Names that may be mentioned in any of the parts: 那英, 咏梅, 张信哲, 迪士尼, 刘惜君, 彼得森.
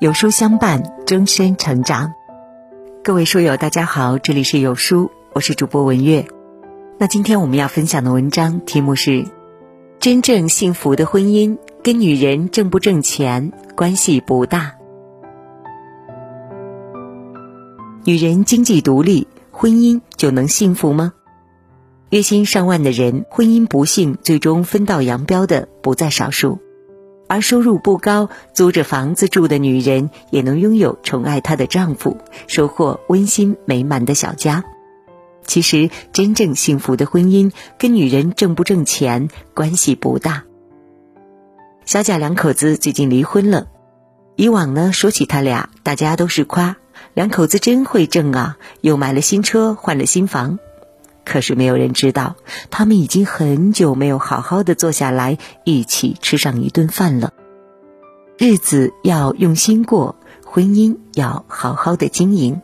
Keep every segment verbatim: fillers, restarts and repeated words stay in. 有书相伴，终身成长。各位书友大家好，这里是有书，我是主播文月。那今天我们要分享的文章题目是真正幸福的婚姻跟女人挣不挣钱关系不大。女人经济独立，婚姻就能幸福吗？月薪上万的人，婚姻不幸最终分道扬镳的不在少数，而收入不高，租着房子住的女人也能拥有宠爱她的丈夫，收获温馨美满的小家。其实真正幸福的婚姻跟女人挣不挣钱关系不大。小贾两口子最近离婚了，以往呢，说起他俩大家都是夸，两口子真会挣啊，又买了新车，换了新房。可是没有人知道，他们已经很久没有好好的坐下来一起吃上一顿饭了。日子要用心过，婚姻要好好的经营。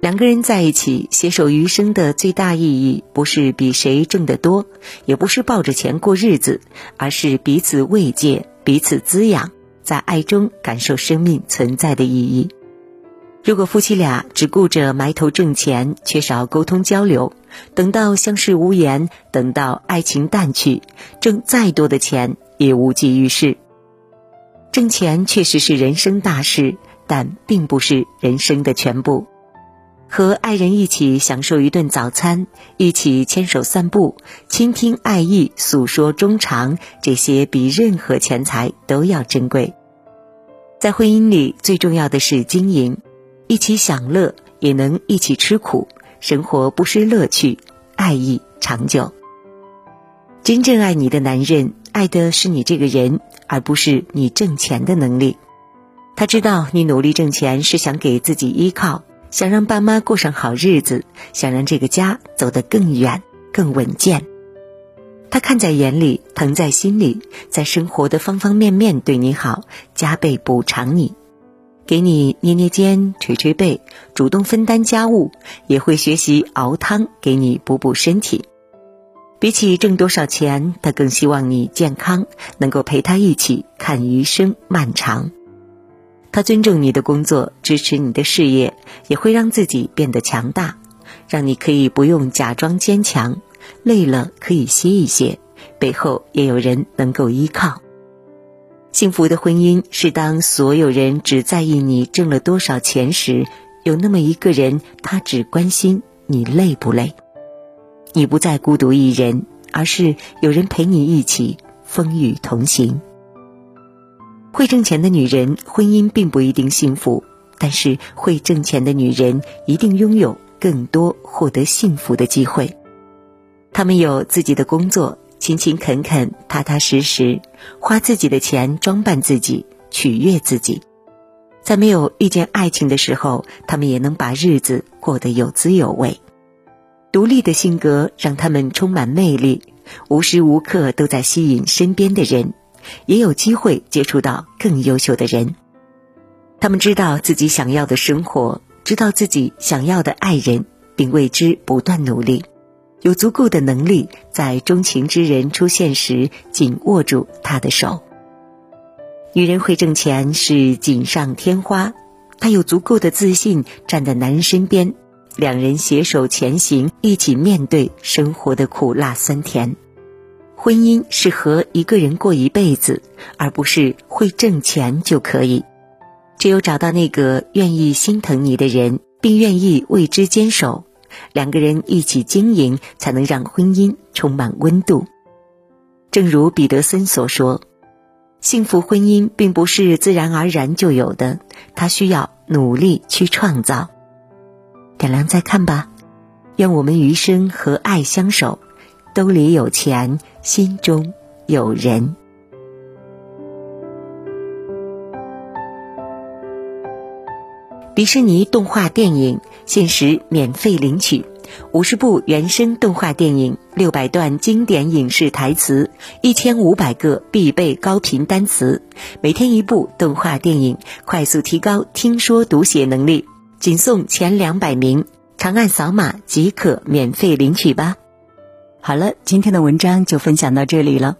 两个人在一起携手余生的最大意义，不是比谁挣得多，也不是抱着钱过日子，而是彼此慰藉，彼此滋养，在爱中感受生命存在的意义。如果夫妻俩只顾着埋头挣钱，缺少沟通交流，等到相视无言，等到爱情淡去，挣再多的钱也无济于事。挣钱确实是人生大事，但并不是人生的全部。和爱人一起享受一顿早餐，一起牵手散步，倾听爱意，诉说衷肠，这些比任何钱财都要珍贵。在婚姻里，最重要的是经营，一起享乐，也能一起吃苦，生活不失乐趣，爱意长久。真正爱你的男人，爱的是你这个人，而不是你挣钱的能力。他知道你努力挣钱是想给自己依靠，想让爸妈过上好日子，想让这个家走得更远，更稳健。他看在眼里，疼在心里，在生活的方方面面对你好，加倍补偿你。给你捏捏肩，捶捶背，主动分担家务，也会学习熬汤给你补补身体。比起挣多少钱，他更希望你健康，能够陪他一起看余生漫长。他尊重你的工作，支持你的事业，也会让自己变得强大，让你可以不用假装坚强，累了可以歇一歇，背后也有人能够依靠。幸福的婚姻是当所有人只在意你挣了多少钱时，有那么一个人，他只关心你累不累。你不再孤独一人，而是有人陪你一起风雨同行。会挣钱的女人，婚姻并不一定幸福，但是会挣钱的女人一定拥有更多获得幸福的机会。她们有自己的工作，勤勤恳恳，踏踏实实，花自己的钱装扮自己，取悦自己。在没有遇见爱情的时候，他们也能把日子过得有滋有味。独立的性格让他们充满魅力，无时无刻都在吸引身边的人，也有机会接触到更优秀的人。他们知道自己想要的生活，知道自己想要的爱人，并为之不断努力。有足够的能力在钟情之人出现时紧握住他的手。女人会挣钱是锦上添花，她有足够的自信站在男人身边，两人携手前行，一起面对生活的苦辣酸甜。婚姻是和一个人过一辈子，而不是会挣钱就可以。只有找到那个愿意心疼你的人，并愿意为之坚守，两个人一起经营，才能让婚姻充满温度。正如彼得森所说，幸福婚姻并不是自然而然就有的，它需要努力去创造。点亮再看吧，愿我们余生和爱相守，兜里有钱，心中有人。迪士尼动画电影限时免费领取，五十部原声动画电影，六百段经典影视台词，一千五百个必备高频单词，每天一部动画电影，快速提高听说读写能力。仅送前两百名，长按扫码即可免费领取吧。好了，今天的文章就分享到这里了。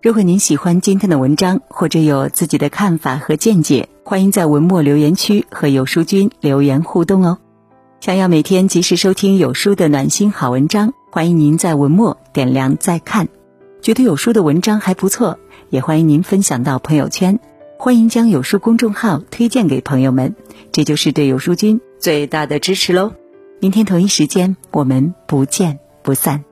如果您喜欢今天的文章，或者有自己的看法和见解，欢迎在文末留言区和有书君留言互动哦。想要每天及时收听有书的暖心好文章，欢迎您在文末点亮再看。觉得有书的文章还不错，也欢迎您分享到朋友圈，欢迎将有书公众号推荐给朋友们，这就是对有书君最大的支持喽。明天同一时间，我们不见不散。